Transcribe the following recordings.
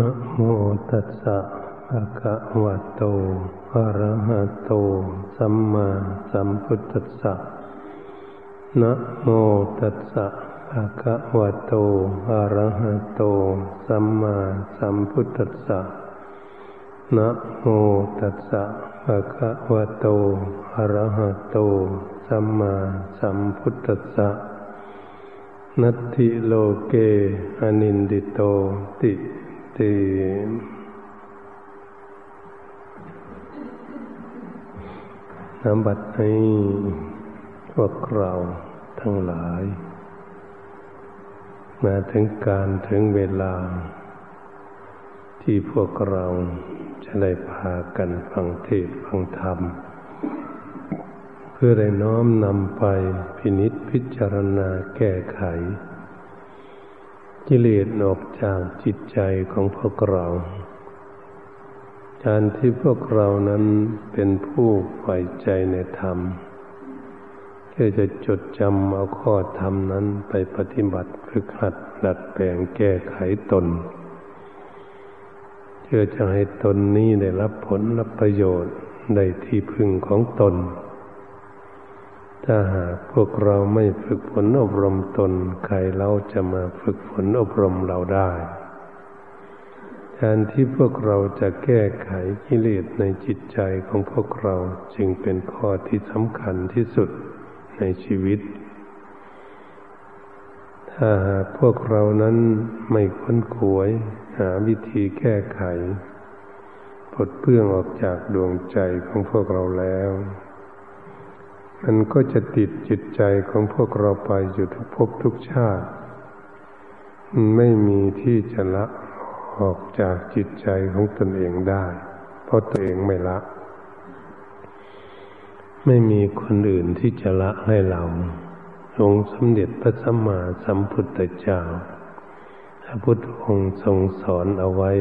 นะโมตัสสะภะคะวะโตอะระหะโตสัมมาสัมพุทธัสสะนะโมตัสสะภะคะวะโตอะระหะโตสัมมาสัมพุทธัสสะนะโมตัสสะภะคะวะโตอะระหะโตสัมมาสัมพุทธัสสะนัตถิโลเกอนินดิโตติติณ บัดนี้พวกเราทั้งหลายมาถึงการถึงเวลาที่พวกเราจะได้พากันฟังเทศน์ฟังธรรมเพื่อได้น้อมนำไปพินิจพิจารณาแก้ไขกิเลสออกจากจิตใจของพวกเราการที่พวกเรานั้นเป็นผู้ใฝ่ใจในธรรมก็จะจดจำเอาข้อธรรมนั้นไปปฏิบัติฝึกหัดดัดแปลงแก้ไขตนเพื่อจะให้ตนนี้ได้รับผลรับประโยชน์ได้ที่พึ่งของตนถ้าหากพวกเราไม่ฝึกฝนอบรมตนใครเราจะมาฝึกฝนอบรมเราได้การที่พวกเราจะแก้ไขกิเลสในจิตใจของพวกเราจึงเป็นข้อที่สำคัญที่สุดในชีวิตถ้าหากพวกเรานั้นไม่ค้นขวยหาวิธีแก้ไขปลดเปลื้องออกจากดวงใจของพวกเราแล้วมันก็จะติดจิตใจของพวกเราไปอยู่ทุกภพทุกชาติไม่มีที่จะละออกจากจิตใจของตนเองได้เพราะตัวเองไม่ละไม่มีคนอื่นที่จะละให้เราองค์สมเด็จพระสัมมาสัมพุทธเจ้าพระพุทธองค์ทรงสอนเอาไว้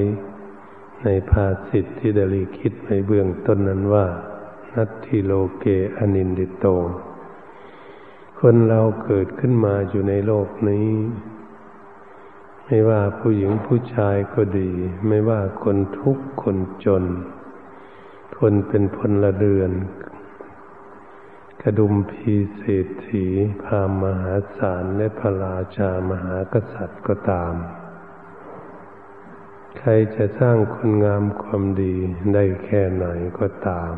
ในภาษิตที่ได้ลีคิดไว้เบื้องต้นนั้นว่านัตถิโลเกอนินดิโตคนเราเกิดขึ้นมาอยู่ในโลกนี้ไม่ว่าผู้หญิงผู้ชายก็ดีไม่ว่าคนทุกข์คนจนคนเป็นพลเรือนกระดุมพีเศรษฐีพราหมณ์มหาศาลและพระราชามหากษัตริย์ก็ตามใครจะสร้างคุณงามความดีได้แค่ไหนก็ตาม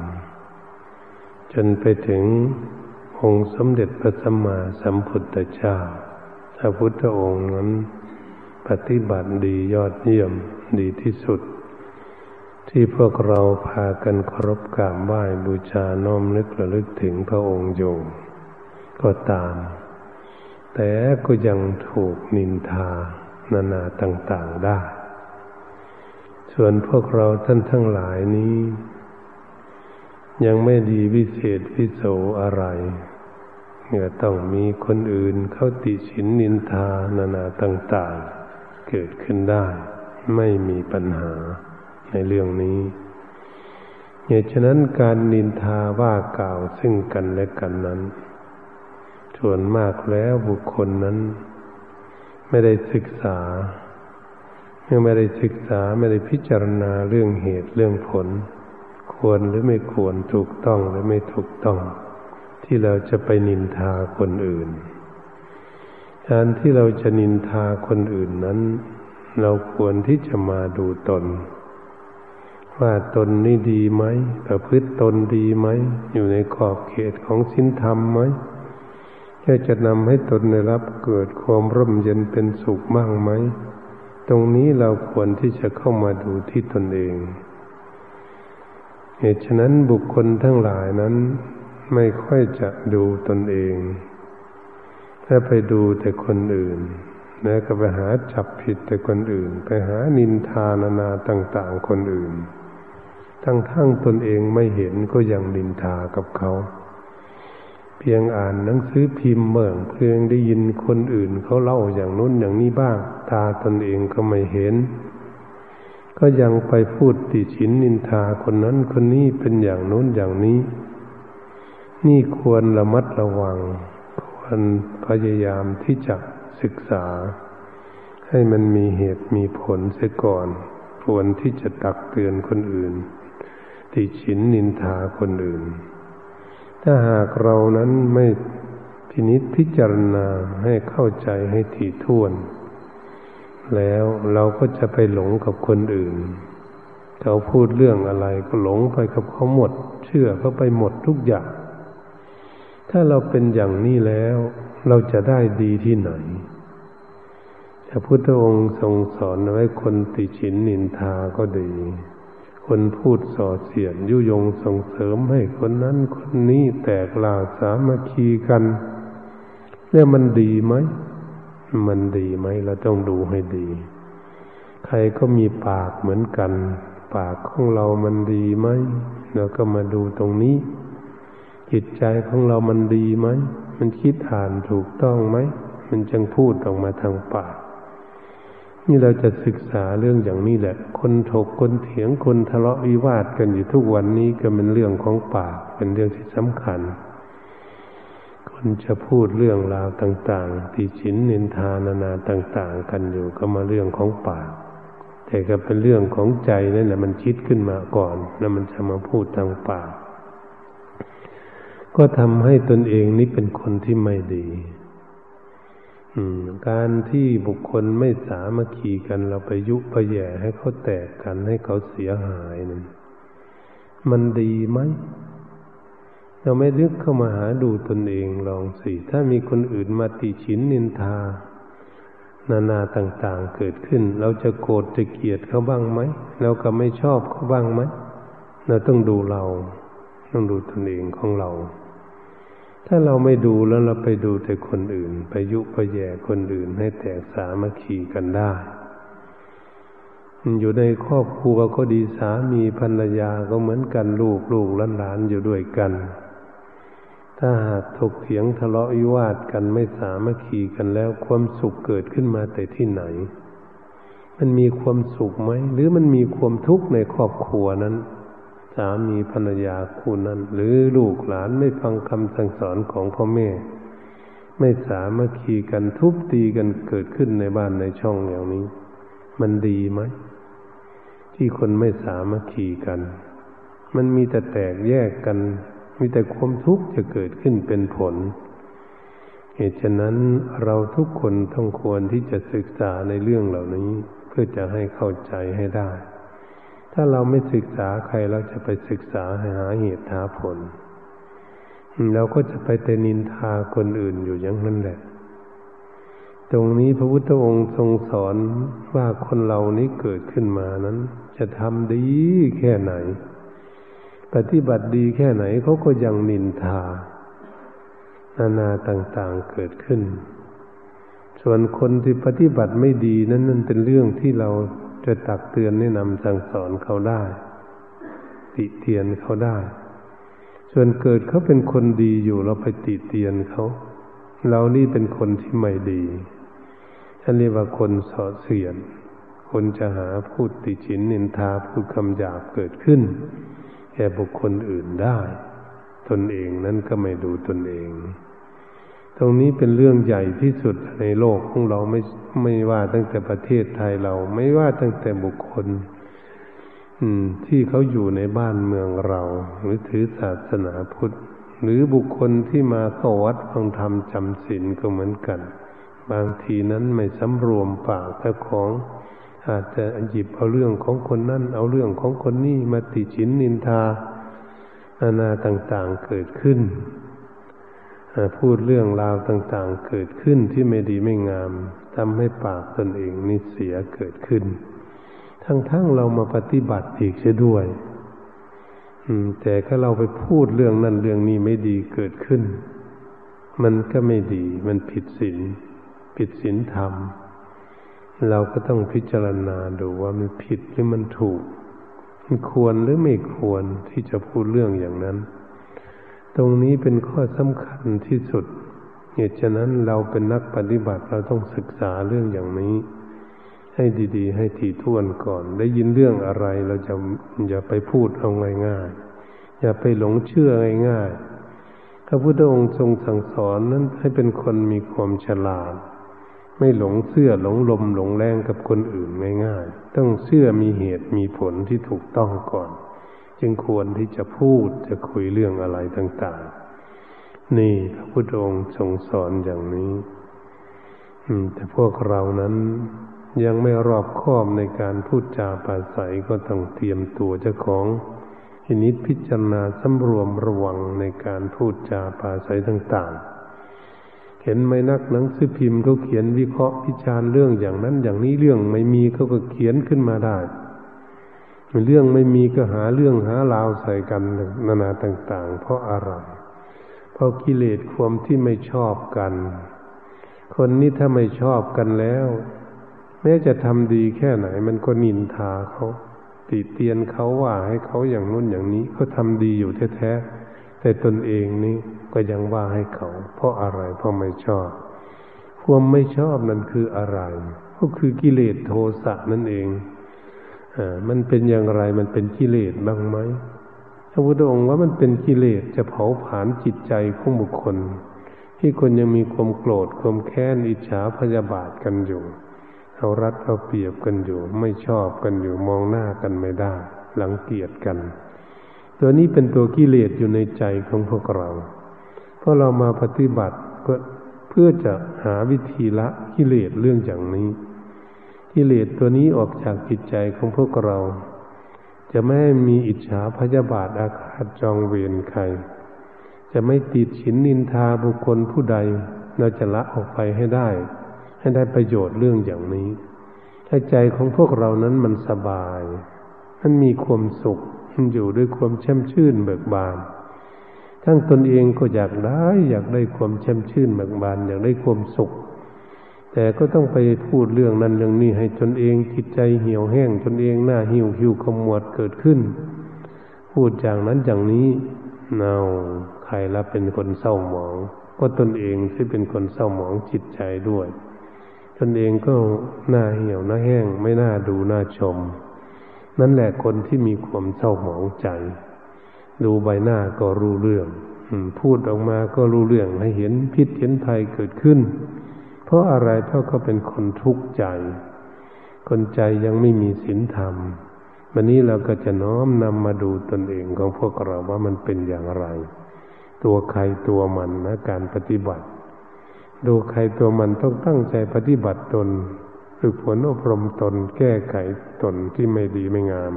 จนไปถึงองค์สมเด็จพระสัมมาสัมพุทธเจ้าพระพุทธองค์นั้นปฏิบัติดียอดเยี่ยมดีที่สุดที่พวกเราพากันเคารพกราบไหว้บูชาน้อมนึกระลึกถึงพระองค์อยู่ก็ตามแต่ก็ยังถูกนินทานานาต่างๆได้ส่วนพวกเราท่านทั้งหลายนี้ยังไม่ดีวิเศษวิโสอะไรก็ต้องมีคนอื่นเข้าติฉินนินทานานาต่างๆเกิดขึ้นได้ไม่มีปัญหาในเรื่องนี้เหตุฉะนั้นการนินทาว่ากล่าวซึ่งกันและกันนั้นส่วนมากแล้วบุคคลนั้นไม่ได้ศึกษาไม่ได้พิจารณาเรื่องเหตุเรื่องผลควรหรือไม่ควรถูกต้องหรือไม่ถูกต้องที่เราจะไปนินทาคนอื่นการที่เราจะนินทาคนอื่นนั้นเราควรที่จะมาดูตนว่าตนนี่ดีไหมประพฤติตนดีไหมอยู่ในขอบเขตของศีลธรรมไหมจะนำให้ตนได้รับเกิดความร่มเย็นเป็นสุขบ้างไหมตรงนี้เราควรที่จะเข้ามาดูที่ตนเองเหตุฉะนั้นบุคคลทั้งหลายนั้นไม่ค่อยจะดูตนเองถ้าไปดูแต่คนอื่นแล้วก็ไปหาจับผิดแต่คนอื่นไปหานินทานานาต่างๆคนอื่นทั้งตนเองไม่เห็นก็ยังนินทากับเขาเพียงอ่านหนังสือพิมพ์เมืองเพียงได้ยินคนอื่นเขาเล่าอย่างนู้นอย่างนี้บ้างตาตนเองก็ไม่เห็นก็ยังไปพูดติฉินนินทาคนนั้นคนนี้เป็นอย่างนู้นอย่างนี้นี่ควรระมัดระวังควรพยายามที่จะศึกษาให้มันมีเหตุมีผลเสียก่อน ควรที่จะตักเตือนคนอื่นติฉินนินทาคนอื่นถ้าหากเรานั้นไม่พินิจพิจารณาให้เข้าใจให้ถี่ถ้วนแล้วเราก็จะไปหลงกับคนอื่นเขาพูดเรื่องอะไรก็หลงไปกับเขาหมดเชื่อเขาไปหมดทุกอย่างถ้าเราเป็นอย่างนี้แล้วเราจะได้ดีที่ไหนพระพุทธองค์ทรงสอนไว้คนติฉินนินทาก็ดีคนพูดส่อเสียดยุยงส่งเสริมให้คนนั้นคนนี้แตกลาสามัคคีกันแล้วมันดีไหมมันดีไหมเราต้องดูให้ดีใครก็มีปากเหมือนกันปากของเรามันดีไหมเราก็มาดูตรงนี้จิตใจของเรามันดีไหมมันคิดอ่านถูกต้องไหมมันจึงพูดออกมาทางปากนี่เราจะศึกษาเรื่องอย่างนี้แหละคนถกคนเถียงคนทะเลาะวิวาทกันอยู่ทุกวันนี้ก็เป็นเรื่องของปากเป็นเรื่องที่สำคัญคนจะพูดเรื่องราวต่างๆติฉินนินทานานาต่างๆกันอยู่ก็มาเรื่องของปากแต่ก็เป็นเรื่องของใจนั่นแหละมันคิดขึ้นมาก่อนแล้วมันจะมาพูดทางปากก็ทำให้ตนเองนี้เป็นคนที่ไม่ดีการที่บุคคลไม่สามัคคีกันเราไปยุไปแย่ให้เขาแตกกันให้เขาเสียหายนั้นมันดีไหมเราไม่นึกเข้ามาหาดูตนเองลองสิถ้ามีคนอื่นมาติฉินนินทานานาต่างๆเกิดขึ้นเราจะโกรธจะเกลียดเขาบ้างไหมเราก็ไม่ชอบเขาบ้างไหมเราต้องดูเราต้องดูตนเองของเราถ้าเราไม่ดูแล้วเราไปดูแต่คนอื่นไปยุไปแย่คนอื่นให้แตกสามัคคีกันได้อยู่ในครอบครัวก็ดีสามีภรรยาก็เหมือนกันลูกหลานๆอยู่ด้วยกันถ้าหากถกเถียงทะเลาะวิวาทกันไม่สามัคคีกันแล้วความสุขเกิดขึ้นมาแต่ที่ไหนมันมีความสุขไหมหรือมันมีความทุกข์ในครอบครัวนั้นสามีภรรยาคู่นั้นหรือลูกหลานไม่ฟังคำสั่งสอนของพ่อแม่ไม่สามัคคีกันทุบตีกันเกิดขึ้นในบ้านในช่องอย่างนี้มันดีไหมที่คนไม่สามัคคีกันมันมีแต่แตกแยกกันมีแต่ความทุกข์จะเกิดขึ้นเป็นผลเหตุฉะนั้นเราทุกคนต้องควรที่จะศึกษาในเรื่องเหล่านี้เพื่อจะให้เข้าใจให้ได้ถ้าเราไม่ศึกษาใครเราจะไปศึกษาหาเหตุหาผลเราก็จะไปแต่นินทาคนอื่นอยู่อย่างนั้นแหละตรงนี้พระพุทธองค์ทรงสอนว่าคนเรานี้เกิดขึ้นมานั้นจะทำดีแค่ไหนปฏิบัติดีแค่ไหนเขาก็ยังนินทานานาต่างๆเกิดขึ้นส่วนคนที่ปฏิบัติไม่ดีนั้นนั่นเป็นเรื่องที่เราจะตักเตือนแนะนำสั่งสอนเขาได้ติเตียนเขาได้ส่วนเกิดเขาเป็นคนดีอยู่เราไปติเตียนเขาเรานี่เป็นคนที่ไม่ดีท่านเรียกว่าคนส่อเสียดคนจะหาพูดติฉินนินทาพูดคำหยาบเกิดขึ้นแก่บุคคลอื่นได้ตนเองนั้นก็ไม่ดูตนเองตรงนี้เป็นเรื่องใหญ่ที่สุดในโลกของเราไม่ว่าตั้งแต่ประเทศไทยเราไม่ว่าตั้งแต่บุคคลที่เขาอยู่ในบ้านเมืองเราหรือถือศาสนาพุทธหรือบุคคลที่มาเข้าวัดฟังธรรมจำศีลก็เหมือนกันบางทีนั้นไม่สำรวมปากเจ้าของอาจจะหยิบเอาเรื่องของคนนั้นเอาเรื่องของคนนี้มาติฉินนินทานานาต่างๆเกิดขึ้นพูดเรื่องราวต่างๆเกิดขึ้นที่ไม่ดีไม่งามทำให้ปากตนเองนี่เสียเกิดขึ้นทั้งๆเรามาปฏิบัติอีกเสียด้วยแต่ถ้าเราไปพูดเรื่องนั้นเรื่องนี้ไม่ดีเกิดขึ้นมันก็ไม่ดีมันผิดศีลผิดศีลธรรมเราก็ต้องพิจารณาดูว่ามันผิดหรือมันถูกมันควรหรือไม่ควรที่จะพูดเรื่องอย่างนั้นตรงนี้เป็นข้อสำคัญที่สุดเหตุฉะนั้นเราเป็นนักปฏิบัติเราต้องศึกษาเรื่องอย่างนี้ให้ดีๆให้ถี่ถ้วนก่อนได้ยินเรื่องอะไรเราจะอย่าไปพูดเอาง่ายๆอย่าไปหลงเชื่อง่ายๆพระพุทธองค์ทรงสั่งสอนนั้นให้เป็นคนมีความฉลาด ไม่หลงเชื่อหลงลมหลงแรงกับคนอื่นง่ายๆต้องเชื่อมีเหตุมีผลที่ถูกต้องก่อนจึงควรที่จะพูดจะคุยเรื่องอะไรต่างๆนี่พระพุทธองค์ทรงสอนอย่างนี้แต่พวกเรานั้นยังไม่รอบคอบในการพูดจาปราศัยก็ต้องเตรียมตัวเจ้าของพินิจพิจารณาสำรวมระวังในการพูดจาปราศัยต่างๆเห็นไหมนักหนังสือพิมพ์เขาเขียนวิเคราะห์วิจารณ์เรื่องอย่างนั้นอย่างนี้เรื่องไม่มีเขาก็เขียนขึ้นมาได้เรื่องไม่มีก็หาเรื่องหาราวใส่กันนานาต่างๆเพราะอะไรเพราะกิเลสความที่ไม่ชอบกันคนนี้ถ้าไม่ชอบกันแล้วแม้จะทำดีแค่ไหนมันก็นินทาเขาติเตียนเขาว่าให้เขาอย่างนู้นอย่างนี้เขาทำดีอยู่แท้ๆแต่ตนเองนี่ก็ยังว่าให้เขาเพราะอะไรเพราะไม่ชอบความไม่ชอบนั่นคืออะไรก็คือกิเลสโทสะนั่นเองมันเป็นอย่างไรมันเป็นกิเลสบ้างไหมพระพุทธองค์ว่ามันเป็นกิเลสจะเผาผลาญจิตใจของบุคคลที่คนยังมีความโกรธความแค้นอิจฉาพยาบาทกันอยู่เอารัดเอาเปรียบกันอยู่ไม่ชอบกันอยู่มองหน้ากันไม่ได้รังเกียจกันตัวนี้เป็นตัวกิเลสอยู่ในใจของพวกเราเพราะเรามาปฏิบัติก็เพื่อจะหาวิธีละกิเลสเรื่องอย่างนี้กิเลสตัวนี้ออกจากจิตใจของพวกเราจะไม่มีอิจฉาพยาบาทอาฆาตจองเวรใครจะไม่ติดฉินนินทาบุคคลผู้ใดเราจะละออกไปให้ได้ประโยชน์เรื่องอย่างนี้ถ้าใจของพวกเรานั้นมันสบายมันมีความสุขมันอยู่ด้วยความแช่มชื่นเบิกบานทั้งตนเองก็อยากได้ความแช่มชื่นเบิกบานอยากได้ความสุขแต่ก็ต้องไปพูดเรื่องนั้นเรื่องนี้ให้ตนเองจิตใจเหี่ยวแห้งตนเองหน้าหิวหิวขมวดเกิดขึ้นพูดอย่างนั้นอย่างนี้เน่าใครละเป็นคนเศร้าหมองก็ตนเองที่เป็นคนเศร้าหมองจิตใจด้วยตนเองก็หน้าเหี่ยวหน้าแห้งไม่น่าดูน่าชมนั่นแหละคนที่มีความเศร้าหมองใจดูใบหน้าก็รู้เรื่องพูดออกมาก็รู้เรื่องให้เห็นพิษเห็นภัยเกิดขึ้นเพราะอะไรเพราะเขาเป็นคนทุกข์ใจคนใจยังไม่มีศีลธรรมวันนี้เราก็จะน้อมนำมาดูตนเองของพวกเราว่ามันเป็นอย่างไรตัวใครตัวมันนะการปฏิบัติดูใครตัวมันต้องตั้งใจปฏิบัติตนฝึกฝนอบรมตนแก้ไขตนที่ไม่ดีไม่งาม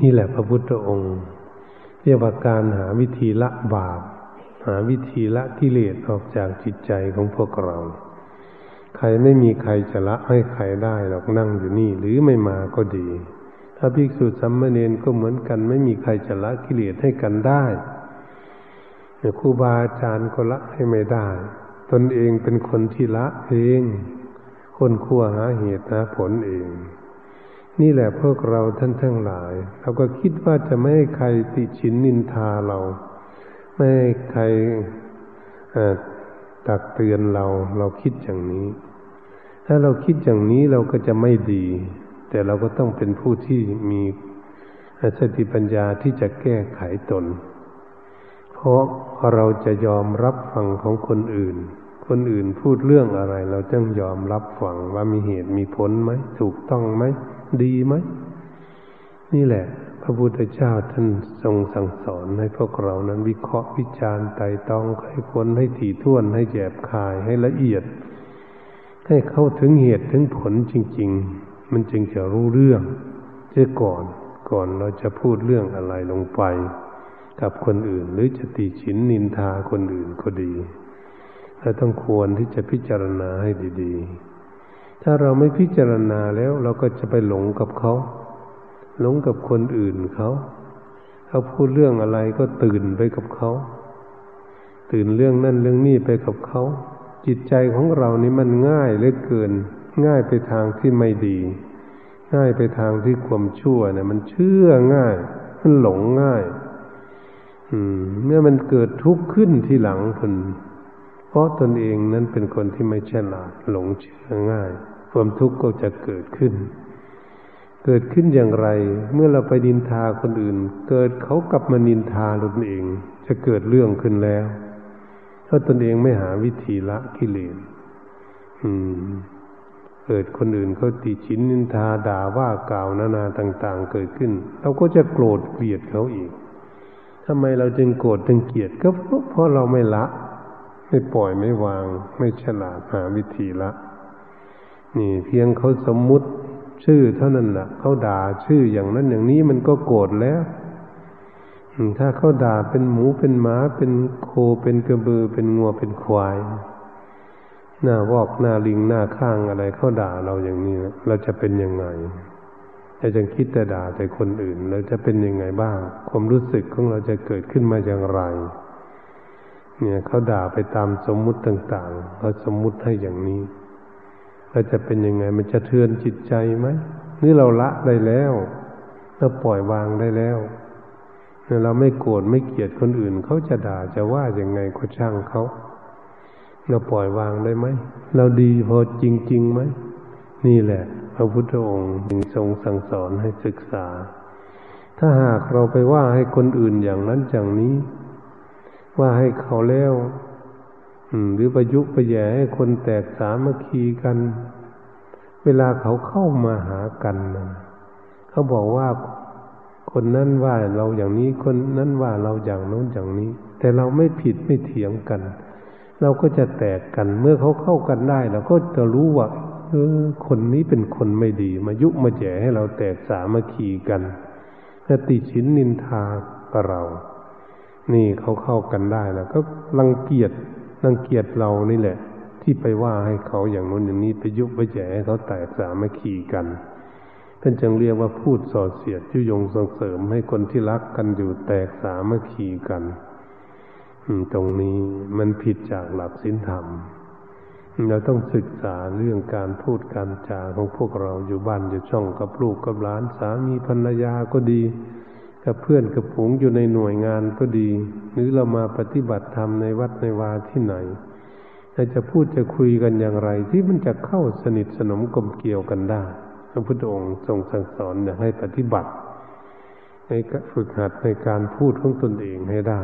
นี่แหละพระพุทธองค์เรียกว่าการหาวิธีละบาปหาวิธีละกิเลสออกจากจิตใจของพวกเราใครไม่มีใครจะละให้ใครได้หรอกนั่งอยู่นี่หรือไม่มาก็ดีถ้าภิกษุสามเณรก็เหมือนกันไม่มีใครจะละกิเลสให้กันได้ครูบาอาจารย์ก็ละให้ไม่ได้ตนเองเป็นคนที่ละเองคนครัวหาเหตุหาผลเองนี่แหละพวกเราท่านทั้งหลายเราก็คิดว่าจะไม่ให้ใครติฉินนินทาเราไม่ให้ใครตักเตือนเราคิดอย่างนี้ถ้าเราคิดอย่างนี้เราก็จะไม่ดีแต่เราก็ต้องเป็นผู้ที่มีสติปัญญาที่จะแก้ไขตนเพราะเราจะยอมรับฟังของคนอื่นคนอื่นพูดเรื่องอะไรเราจึงยอมรับฟังว่ามีเหตุมีผลไหมถูกต้องไหมดีไหมนี่แหละพระพุทธเจ้าท่านทรงสั่งสอนให้พวกเรานั้นวิเคราะห์วิจารณ์ไตร่ตรองให้ค้นให้ถี่ถ้วนให้แยบคายให้ละเอียดให้เข้าถึงเหตุถึงผลจริงๆมันจึงจะรู้เรื่องเสียก่อนเราจะพูดเรื่องอะไรลงไปกับคนอื่นหรือจะติฉินนินทาคนอื่นก็ดีเราต้องควรที่จะพิจารณาให้ดีๆถ้าเราไม่พิจารณาแล้วเราก็จะไปหลงกับเขาหลงกับคนอื่นเขาพูดเรื่องอะไรก็ตื่นไปกับเขาตื่นเรื่องนั่นเรื่องนี้ไปกับเขาจิตใจของเรานี่มันง่ายเหลือเกินง่ายไปทางที่ไม่ดีง่ายไปทางที่ความชั่วเนี่ยมันเชื่อง่ายมันหลงง่ายเมื่อมันเกิดทุกข์ขึ้นที่หลังคนเพราะตนเองนั้นเป็นคนที่ไม่ฉลาดหลงเชื่อง่ายความทุกข์ก็จะเกิดขึ้นอย่างไรเมื่อเราไปนินทาคนอื่นเกิดเขากลับมานินทาตนเองจะเกิดเรื่องขึ้นแล้วถ้าตนเองไม่หาวิธีละกิเลส เกิดคนอื่นเขาติฉินนินทาด่าว่ากล่าวนานาต่างๆเกิดขึ้นเราก็จะโกรธเกลียดเขาอีกทำไมเราจึงโกรธจึงเกลียดก็เพราะเราไม่ละไม่ปล่อยไม่วางไม่ฉลาดหาวิธีละนี่เพียงเขาสมมุติชื่อเท่านั้นล่ะเขาด่าชื่ออย่างนั้นอย่างนี้มันก็โกรธแล้วถ้าเขาด่าเป็นหมูเป็นหมาเป็นโคเป็นกระบือเป็นงัวเป็นควายหน้าวอกหน้าลิงหน้าข้างอะไรเขาด่าเราอย่างนี้เราจะเป็นยังไงถ้ายังคิดแต่ด่าแต่คนอื่นเราจะเป็นยังไงบ้างความรู้สึกของเราจะเกิดขึ้นมาอย่างไรเนี่ยเขาด่าไปตามสมมุติต่างๆเขาสมมุติให้อย่างนี้เราจะเป็นยังไงมันจะเทือนจิตใจไหมนี่เราละได้แล้วเราปล่อยวางได้แล้วเราไม่โกรธไม่เกลียดคนอื่นเขาจะด่าจะว่ายังไงก็ช่างเขาเราปล่อยวางได้ไหมเราดีพอจริงๆไหมนี่แหละพระพุทธองค์ทรงสั่งสอนให้ศึกษาถ้าหากเราไปว่าให้คนอื่นอย่างนั้นอย่างนี้ว่าให้เขาแล้วหรือประยุกต์ประแย่ให้คนแตกสามัคคีกันเวลาเขาเข้ามาหากันนะเขาบอกว่าคนนั้นว่าเราอย่างนี้คนนั้นว่าเราอย่างโน้นอย่างนี้แต่เราไม่ผิดไม่เถียงกันเราก็จะแตกกันเมื่อเขาเข้ากันได้เราก็จะรู้ว่าคนนี้เป็นคนไม่ดีมายุมาแย่ให้เราแตกสามัคคีกันและติฉินนินทากับเรานี่เขาเข้ากันได้แล้วก็รังเกียจเรานี่แหละที่ไปว่าให้เขาอย่างโน้นอย่างนี้ไปยุไปแย่ให้เขาแตกสามัคคีกันท่านจึงเรียกว่าพูดส่อเสียดยุยงส่งเสริมให้คนที่รักกันอยู่แตกสามัคคีกันตรงนี้มันผิดจากหลักศีลธรรมเราต้องศึกษาเรื่องการพูดการจาของพวกเราอยู่บ้านอยู่ช่องกับลูกกับหลานสามีภรรยาก็ดีกับเพื่อนกับฝูงอยู่ในหน่วยงานก็ดีหรือเรามาปฏิบัติธรรมในวัดในวาที่ไหนเราจะพูดจะคุยกันอย่างไรที่มันจะเข้าสนิทสนมกลมเกลียวกันได้พระพุทธองค์ทรงสั่งสอนอยากให้ปฏิบัติให้ฝึกหัดในการพูดของตนเองให้ได้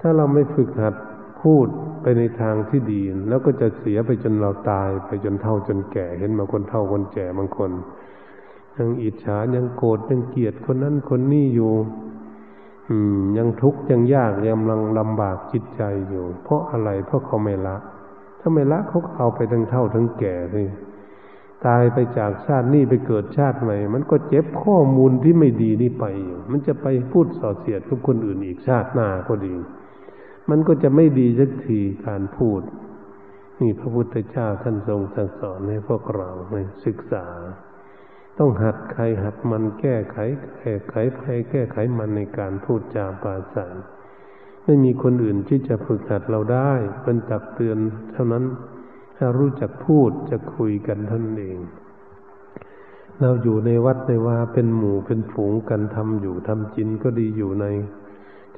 ถ้าเราไม่ฝึกหัดพูดไปในทางที่ดีแล้วก็จะเสียไปจนเราตายไปจนเฒ่าจนแก่เห็นมาคนเฒ่าคนแก่บางคนยังอิจฉายังโกรธยังเกลียดคนนั้นคนนี้อยู่ยังทุกข์ยังยากยังลำบากจิตใจอยู่เพราะอะไรเพราะเขาไม่ละถ้าไม่ละเขาเอาไปทั้งเฒ่าทั้งแก่สิตายไปจากชาตินี้ไปเกิดชาติใหม่มันก็เจ็บข้อมูลที่ไม่ดีนี่ไปมันจะไปพูดส่อเสียดกับคนอื่นอีกชาติหน้าก็ดีมันก็จะไม่ดีสักทีการพูดนี่พระพุทธเจ้าท่านทรงสั่งสอนให้พวกเราศึกษาต้องหัดใครหัดมันแก้ไขภัยแก้ไขมันในการพูดจาปราศัยไม่มีคนอื่นที่จะฝึกหัดเราได้เป็นตักเตือนเท่านั้นถ้ารู้จักพูดจะคุยกันท่านเองเราอยู่ในวัดในวาเป็นหมู่เป็นฝูงกันทำอยู่ทำจินก็ดีอยู่ใน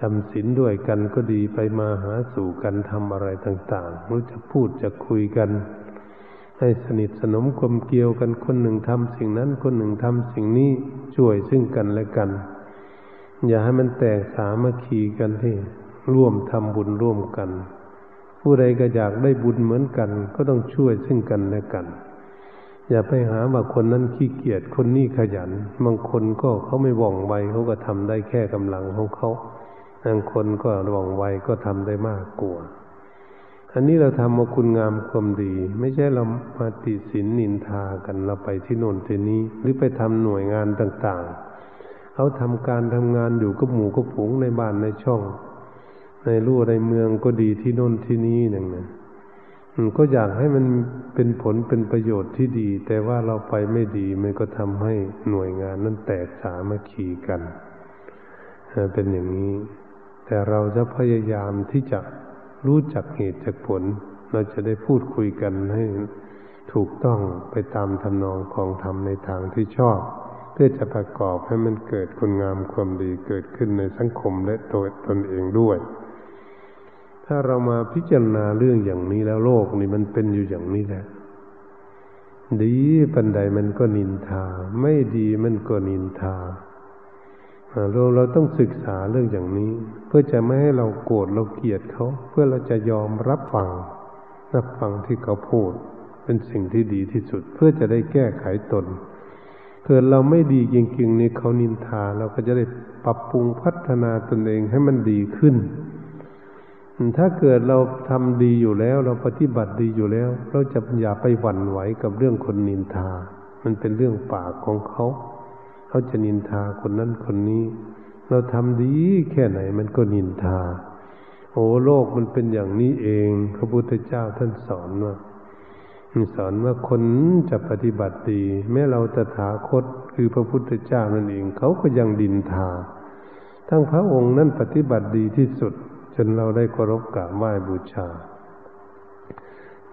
จำศีลด้วยกันก็ดีไปมาหาสู่กันทำอะไรต่างๆรู้จักพูดจะคุยกันให้สนิทสนมกลมเกลียวกันคนหนึ่งทำสิ่งนั้นคนหนึ่งทำสิ่งนี้ช่วยซึ่งกันและกันอย่าให้มันแตกสามัคคีกันที่ร่วมทำบุญร่วมกันผู้ใดก็อยากได้บุญเหมือนกันก็ต้องช่วยซึ่งกันและกันอย่าไปหาว่าคนนั้นขี้เกียจคนนี้ขยันบางคนก็เขาไม่ว่องไวเขาก็ทำได้แค่กำลังของเขาบางคนก็ว่องไวก็ทำได้มากกว่าอันนี้เราทำมาคุณงามความดีไม่ใช่เรามาติสินนินทากันเราไปที่โน่นที่นี้หรือไปทำหน่วยงานต่างๆเขาทำการทำงานอยู่กับหมู่กับฝูงในบ้านในช่องในลู่ในเมืองก็ดีที่โน่นที่นี่อย่างนั้นก็อยากให้มันเป็นผลเป็นประโยชน์ที่ดีแต่ว่าเราไปไม่ดีมันก็ทำให้หน่วยงานนั้นแตกสามัคคีกันเป็นอย่างนี้แต่เราจะพยายามที่จะรู้จักเหตุจักผลเราจะได้พูดคุยกันให้ถูกต้องไปตามทำนองของธรรมในทางที่ชอบเพื่อจะประกอบให้มันเกิดคุณงามความดีเกิดขึ้นในสังคมและตัวตนเองด้วยถ้าเรามาพิจารณาเรื่องอย่างนี้แล้วโลกนี่มันเป็นอยู่อย่างนี้แหละดีปันใดมันก็นินทาไม่ดีมันก็นินทาเราต้องศึกษาเรื่องอย่างนี้เพื่อจะไม่ให้เราโกรธเราเกลียดเขาเพื่อเราจะยอมรับฟังที่เขาพูด เป็นสิ่งที่ดีที่สุดเพื่อจะได้แก้ไขตนเกิดเราไม่ดีจริงๆนี่เขานินทาเราก็จะได้ปรับปรุงพัฒนาตนเองให้มันดีขึ้นถ้าเกิดเราทำดีอยู่แล้วเราปฏิบัติดีอยู่แล้วเราจะอย่าไปหวั่นไหวกับเรื่องคนนินทามันเป็นเรื่องปากของเขาเขาจะนินทาคนนั้นคนนี้เราทำดีแค่ไหนมันก็นินทาโอ้โลกมันเป็นอย่างนี้เองพระพุทธเจ้าท่านสอนว่าคนจะปฏิบัติดีแม้เราตถาคตคือพระพุทธเจ้านั่นเองเขาก็ยังนินทาทั้งพระองค์นั้นปฏิบัติดีที่สุดจนเราได้เคารพกราบไหว้บูชา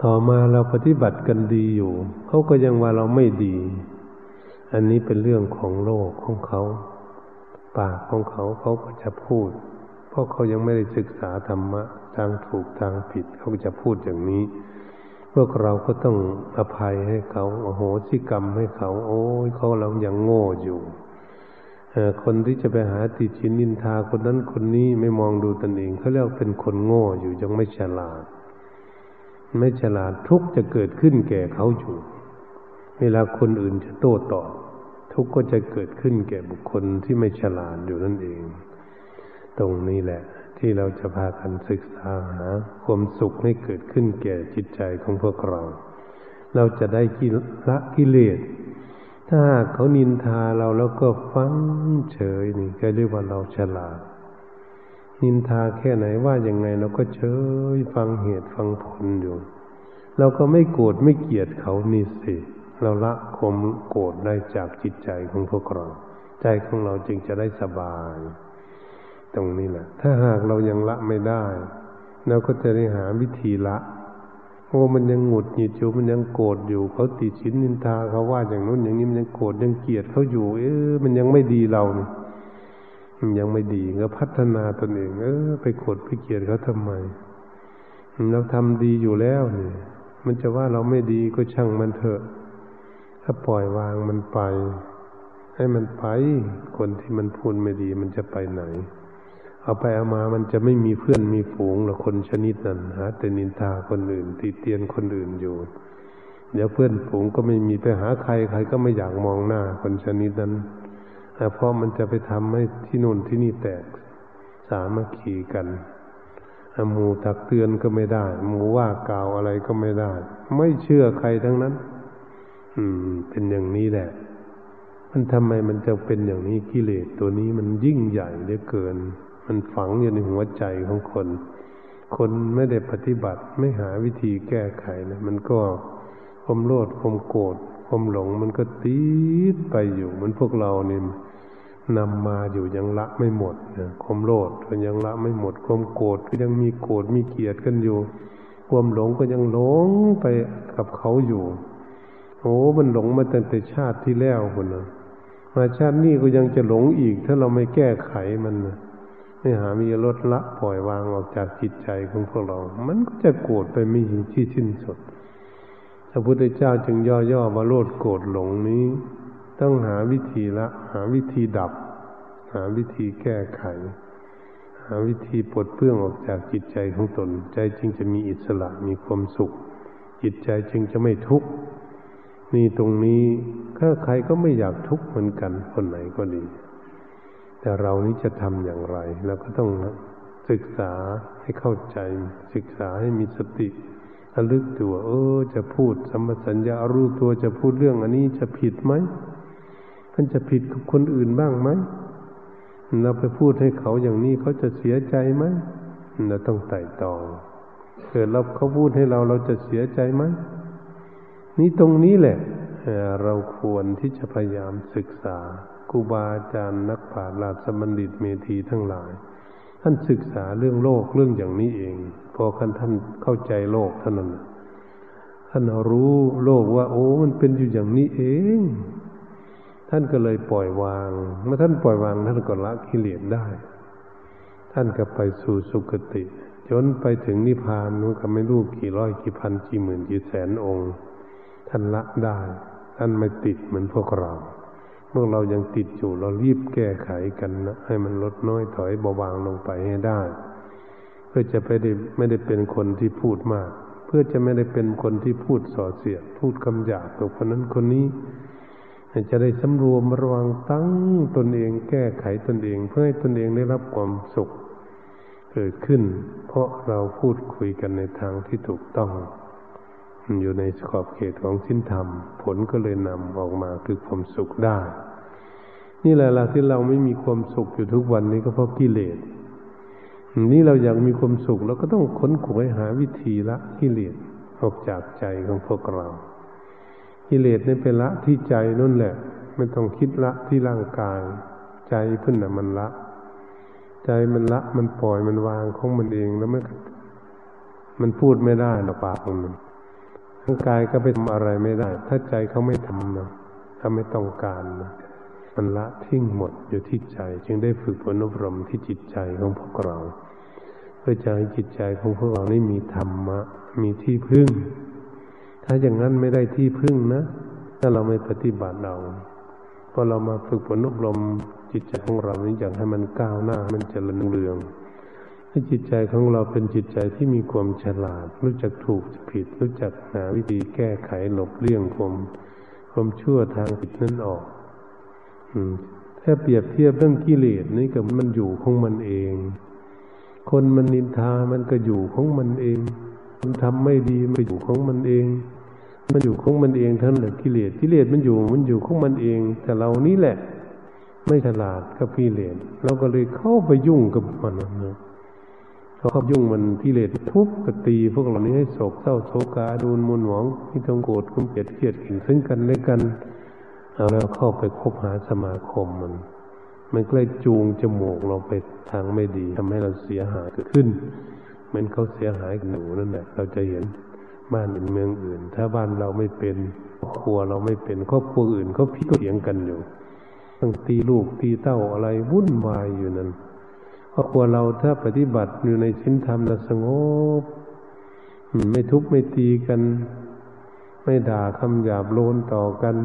ต่อมาเราปฏิบัติกันดีอยู่เขาก็ยังว่าเราไม่ดีอันนี้เป็นเรื่องของโลกของเขาปากของเขาเขาก็จะพูดเพราะเขายังไม่ได้ศึกษาธรรมะทางถูกทางผิดเขาก็จะพูดอย่างนี้พวกเราก็ต้องอภัยให้เขาอโหสิกรรมให้เขาโอ้ยเขาเรายังโง่อยู่คนที่จะไปหาติฉินนินทาคนนั้นคนนี้ไม่มองดูตนเองเขาเรียกเป็นคนโง่อยู่ยังไม่ฉลาดทุกข์จะเกิดขึ้นแก่เขาอยู่เวลาคนอื่นจะโต้ตอบทุกข์ก็จะเกิดขึ้นแก่บุคคลที่ไม่ฉลาดอยู่นั่นเองตรงนี้แหละที่เราจะพากันศึกษาหาความสุขให้เกิดขึ้นแก่จิตใจของพวกเราเราจะได้ละกิเลสถ้าเขานินทาเราแล้วก็ฟังเฉยนี่ก็เรียกว่าเราฉลาดนินทาแค่ไหนว่ายังไงเราก็เฉยฟังเหตุฟังผลอยู่เราก็ไม่โกรธไม่เกลียดเขานี่สิเราละความโกรธได้จากจิตใจของพวกเราใจของเราจึงจะได้สบายตรงนี้แหละถ้าหากเรายังละไม่ได้เราก็จะได้หาวิธีละโอ้มันยังหงุดหงิดอยู่มันยังโกรธอยู่เขาติฉินนินทาเขาว่าอย่างนู้นอย่างนี้มันยังโกรธยังเกลียดเขาอยู่มันยังไม่ดีเรานี่มันยังไม่ดีก็พัฒนาตนเองไปโกรธไปเกลียดเขาทำไมเราทำดีอยู่แล้วนี่มันจะว่าเราไม่ดีก็ช่างมันเถอะถ้าปล่อยวางมันไปให้มันไปคนที่มันพูดไม่ดีมันจะไปไหนเอาไปเอามามันจะไม่มีเพื่อนมีฝูงหรอกคนชนิดนั้นหาแต่นินทาคนอื่นติเตียนคนอื่นอยู่เดี๋ยวเพื่อนฝูงก็ไม่มีไปหาใครใครก็ไม่อยากมองหน้าคนชนิดนั้นเพราะมันจะไปทำให้ที่นู่นที่นี่แตกสามัคคีกันหมู่ตักเตือนก็ไม่ได้หมู่ว่ากล่าวอะไรก็ไม่ได้ไม่เชื่อใครทั้งนั้นเป็นอย่างนี้แหละมันทำไมมันจะเป็นอย่างนี้กิเลสตัวนี้มันยิ่งใหญ่เหลือเกินมันฝังอยู่ในหัวใจของคนคนไม่ได้ปฏิบัติไม่หาวิธีแก้ไขนะมันก็ความโลภความโกรธความหลงมันก็ติดไปอยู่เหมือนพวกเราเนี่ยนำมาอยู่ยังละไม่หมดนะความโลภก็ยังละไม่หมดความโกรธก็ยังมีโกรธมีเกลียดกันอยู่ความหลงก็ยังหลงไปกับเขาอยู่โอ้มันหลงมาตั้งแต่ชาติที่แล้วคนนะมาชาตินี้ก็ยังจะหลงอีกถ้าเราไม่แก้ไขมันนะไม่หามีลดละปล่อยวางออกจากจิตใจของพวกเรามันก็จะโกรธไปไม่ถึงที่สิ้นสุดพระพุทธเจ้าจึงย่อๆว่าโลภโกรธหลงนี้ต้องหาวิธีละหาวิธีดับหาวิธีแก้ไขหาวิธีปลดเปลื้องออกจากจิตใจของตนใจจึงจะมีอิสระมีความสุขจิตใจจึงจะไม่ทุกข์นี่ตรงนี้ถ้าใครก็ไม่อยากทุกข์เหมือนกันคนไหนก็ดีแต่เรานี้จะทำอย่างไรเราก็ต้องศึกษาให้เข้าใจศึกษาให้มีสติระลึกตัวจะพูดสัมปชัญญะรู้ตัวจะพูดเรื่องอันนี้จะผิดไหมมันจะผิดกับคนอื่นบ้างไหมเราไปพูดให้เขาอย่างนี้เขาจะเสียใจไหมเราต้องไต่ตองเกิดรับเขาพูดให้เราจะเสียใจไหมนี่ตรงนี้แหละเราควรที่จะพยายามศึกษาครูบาอาจารย์นักปราชญ์ราชบัณฑิตเมธีทั้งหลายท่านศึกษาเรื่องโลกเรื่องอย่างนี้เองพอท่านเข้าใจโลกเท่านั้นท่านรู้โลกว่ามันเป็นอยู่อย่างนี้เองท่านก็เลยปล่อยวางเมื่อท่านปล่อยวางท่านก็ละกิเลสได้ท่านก็ไปสู่สุคติจนไปถึงนิพพานนู้นก็ไม่รู้กี่ร้อยกี่พันกี่หมื่นกี่แสนองค์ท่านละได้ท่านไม่ติดเหมือนพวกเรายังติดอยู่เรารีบแก้ไขกันนะให้มันลดน้อยถอยเบาบางลงไปให้ได้เพื่อจะไม่ได้เป็นคนที่พูดมาก พื่อจะไม่ได้เป็นคนที่พูดส่อเสียดพูดคำหยาบกับคนนั้นคนนี้จะได้สำรวมระวังตั้งตนเองแก้ไขตนเองเพื่อให้ตนเองได้รับความสุขเกิดขึ้นเพราะเราพูดคุยกันในทางที่ถูกต้องอยู่ในขอบเขตของศีลธรรมผลก็เลยนำออกมาคือความสุขได้นี่แหละล่ะที่เราไม่มีความสุขอยู่ทุกวันนี้ก็เพราะกิเลสนี่เราอยากมีความสุขเราก็ต้องค้นขวยหาวิธีละกิเลสออกจากใจของพวกเรากิเลสนี่เป็นละที่ใจนั่นแหละไม่ต้องคิดละที่ร่างกายใจเพิ่นน่ะมันละใจมันละมันปล่อยมันวางของมันเองแล้วมันพูดไม่ได้หรอกปากของมันร่างกายก็ไปทำอะไรไม่ได้ถ้าใจเขาไม่ทำนะถ้าไม่ต้องการนะมันละทิ้งหมดอยู่ที่ใจจึงได้ฝึกฝนอบรมที่จิตใจของพวกเราเพื่อจะให้จิตใจของพวกเราได้มีธรรมะมีที่พึ่งถ้าอย่างนั้นไม่ได้ที่พึ่งนะถ้าเราไม่ปฏิบัติเอาพอเรามาฝึกฝนอบรมจิตใจของเรานี่อยากให้มันก้าวหน้ามันเจริญรุ่งเรืองให้จิตใจของเราเป็นจิตใจที่มีความฉลาดรู้จักถูกผิดรู้จักหาวิธีแก้ไขหลบเลี่ยงความชั่วทางผิดนั้นออกถ้าเปรียบเทียบเรื่องกิเลสนี่กับมันอยู่ของมันเองคนมันนินทามันก็อยู่ของมันเองมันทำไม่ดีมันอยู่ของมันเองมันอยู่ของมันเองทั้งนั้นกิเลสมันอยู่ของมันเองแต่เรานี่แหละไม่ฉลาดกับกิเลสเราก็เลยเข้าไปยุ่งกับมันนะเข้ายุ่งมันกิเลสทุบกระตีพวกเรานี้ให้โศกเศร้าโศกาดูนมุนหวงที่ต้องโกรธความเกลียดเคียดขิงซึ่งกันและกันแล้วเข้าไปคบหาสมาคมมันใกล้จูงจมูกเราไปทางไม่ดีทำให้เราเสียหายเกิดขึ้นมันเขาเสียหายกันหนูนั่นแหละเราจะเห็นบ้านอื่นเมืองอื่นถ้าบ้านเราไม่เป็นครอบครัวเราไม่เป็นครอบครัวอื่นเขาพิถีเถียงกันอยู่ต้องตีลูกตีเต้าอะไรวุ่นวายอยู่นั่นครอบครัวเราถ้าปฏิบัติอยู่ในศีลธรรมเราสงบไม่ทุบไม่ตีกันไม่ด่าคำหยาบโลนต่อกัน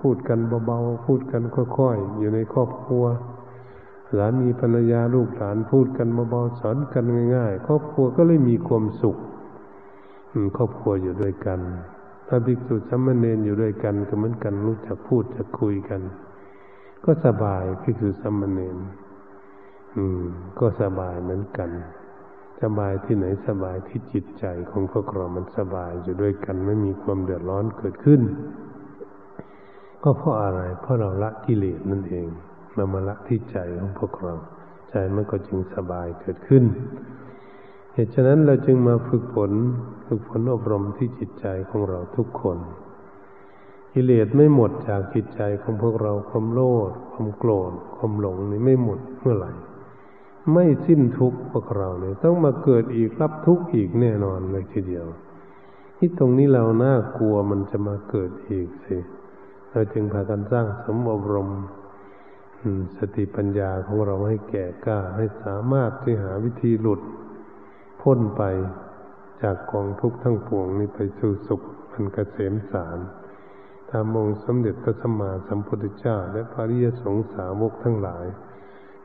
พูดกันเบาๆพูดกันค่อยๆอยู่ในครอบครัวหลานมีภรรยาลูกหลานพูดกันเบาๆสอนกันง่ายๆครอบครัวก็เลยมีความสุขครอบครัวอยู่ด้วยกันพระภิกษุสามเณรอยู่ด้วยกันก็เหมือนกันรู้จักพูดจักคุยกันก็สบายภิกษุสามเณรก็สบายเหมือนกันสบายที่ไหนสบายที่จิตใจของพวกเรามันสบายอยู่ด้วยกันไม่มีความเดือดร้อนเกิดขึ้นก็เพราะอะไรเพราะเราละกิเลสนั่นเองเรามาละที่ใจของพวกเราใจมันก็จึงสบายเกิดขึ้นเหตุฉะนั้นเราจึงมาฝึกฝนอบรมที่จิตใจของเราทุกคนกิเลสไม่หมดจากจิตใจของพวกเราความโลภความโกรธความหลงนี่ไม่หมดเมื่อไหร่ไม่สิ้นทุกข์พวกเราเนี่ยต้องมาเกิดอีกรับทุกข์อีกแน่นอนเลยทีเดียวที่ตรงนี้เราน่ากลัวมันจะมาเกิดอีกสิเราจึงพากันสร้างสมอบรมสติปัญญาของเราให้แก่กล้าให้สามารถที่หาวิธีหลุดพ้นไปจากกองทุกข์ทั้งปวงนี้ไปสู่สุขอันเกษมสารตามองสมเด็จพระสัมมาสัมพุทธเจ้าและพระอริยสงฆ์สาวกทั้งหลาย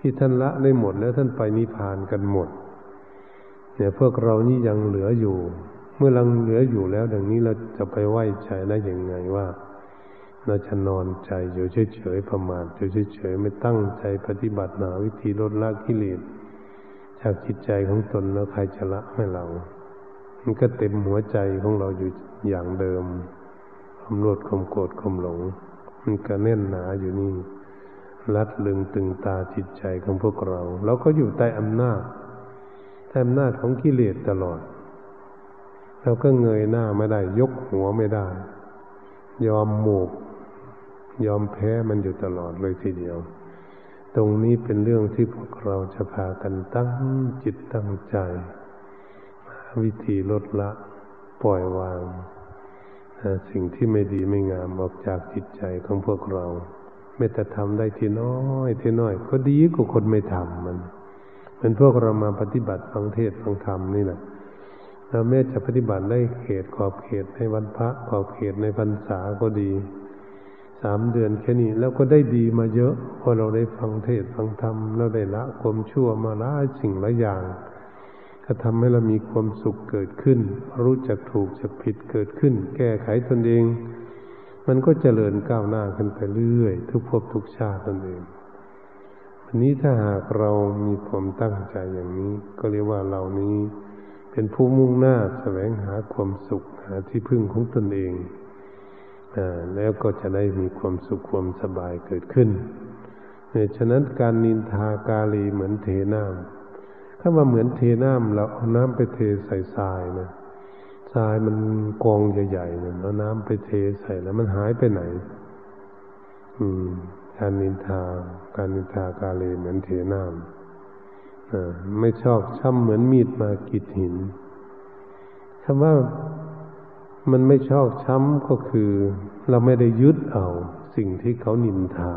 ที่ท่านละได้หมดแล้วท่านไปนิพพานกันหมดเนี่ยพวกเรานี่ยังเหลืออยู่เมื่อยังเหลืออยู่แล้วดังนี้เราจะไปไว้ใจได้ยังไงว่าเราจะนอนใจอยู่เฉยๆประมาทอยู่เฉยๆไม่ตั้งใจปฏิบัติหาวิธีลดละกิเลสจากจิตใจของตนแล้วใครจะละให้เรามันก็เต็มหัวใจของเราอยู่อย่างเดิมความโลภความโกรธความหลงมันก็แน่นหนาอยู่นี่รัดลึงตึงตาจิตใจของพวกเราเราก็อยู่ใต้อำนาจของกิเลสตลอดเราก็เงยหน้าไม่ได้ยกหัวไม่ได้ยอมหมกยอมแพ้มันอยู่ตลอดเลยทีเดียวตรงนี้เป็นเรื่องที่พวกเราจะพากันตั้งจิตตั้งใจหาวิธีลดละปล่อยวางสิ่งที่ไม่ดีไม่งามออกจากจิตใจของพวกเราแม้แต่ทำได้ทีน้อยทีน้อยก็ดีกว่าคนไม่ทำมันเหมือนพวกเรามาปฏิบัติฟังเทศน์ฟังธรรมนี่แหละเราแม้จะปฏิบัติได้เขตขอบเขตในวันพระขอบเขตในพรรษาก็ดี3 เดือนแค่นี้แล้วก็ได้ดีมาเยอะพอเราได้ฟังเทศน์ฟังธรรมเราได้ละความชั่วมาละสิ่งหลายอย่าง ก็ทำให้เรามีความสุขเกิดขึ้นรู้จักถูกจักผิดเกิดขึ้นแก้ไขตนเองมันก็เจริญก้าวหน้าขึ้นไปเรื่อยทุกภพทุกชาติตนเองอันนี้ถ้าหากเรามีความตั้งใจอย่างนี้ก็เรียกว่าเรานี้เป็นผู้มุ่งหน้าแสวงหาความสุขหาที่พึ่งของตนเองแล้วก็จะได้มีความสุขความสบายเกิดขึ้นฉะนั้นการนินทากาลีเหมือนเทน้ำถ้าว่าเหมือนเทน้ำเราเอาน้ำไปเทใส่ทรายนะทรายมันกองใหญ่ๆนะเอาน้ำไปเทใส่แล้วมันหายไปไหนการนินทากาลีเหมือนเทน้ำไม่ชอบช้ำเหมือนมีดมากีดหินคำว่ามันไม่ชอบช้ำก็คือเราไม่ได้ยึดเอาสิ่งที่เขานินทา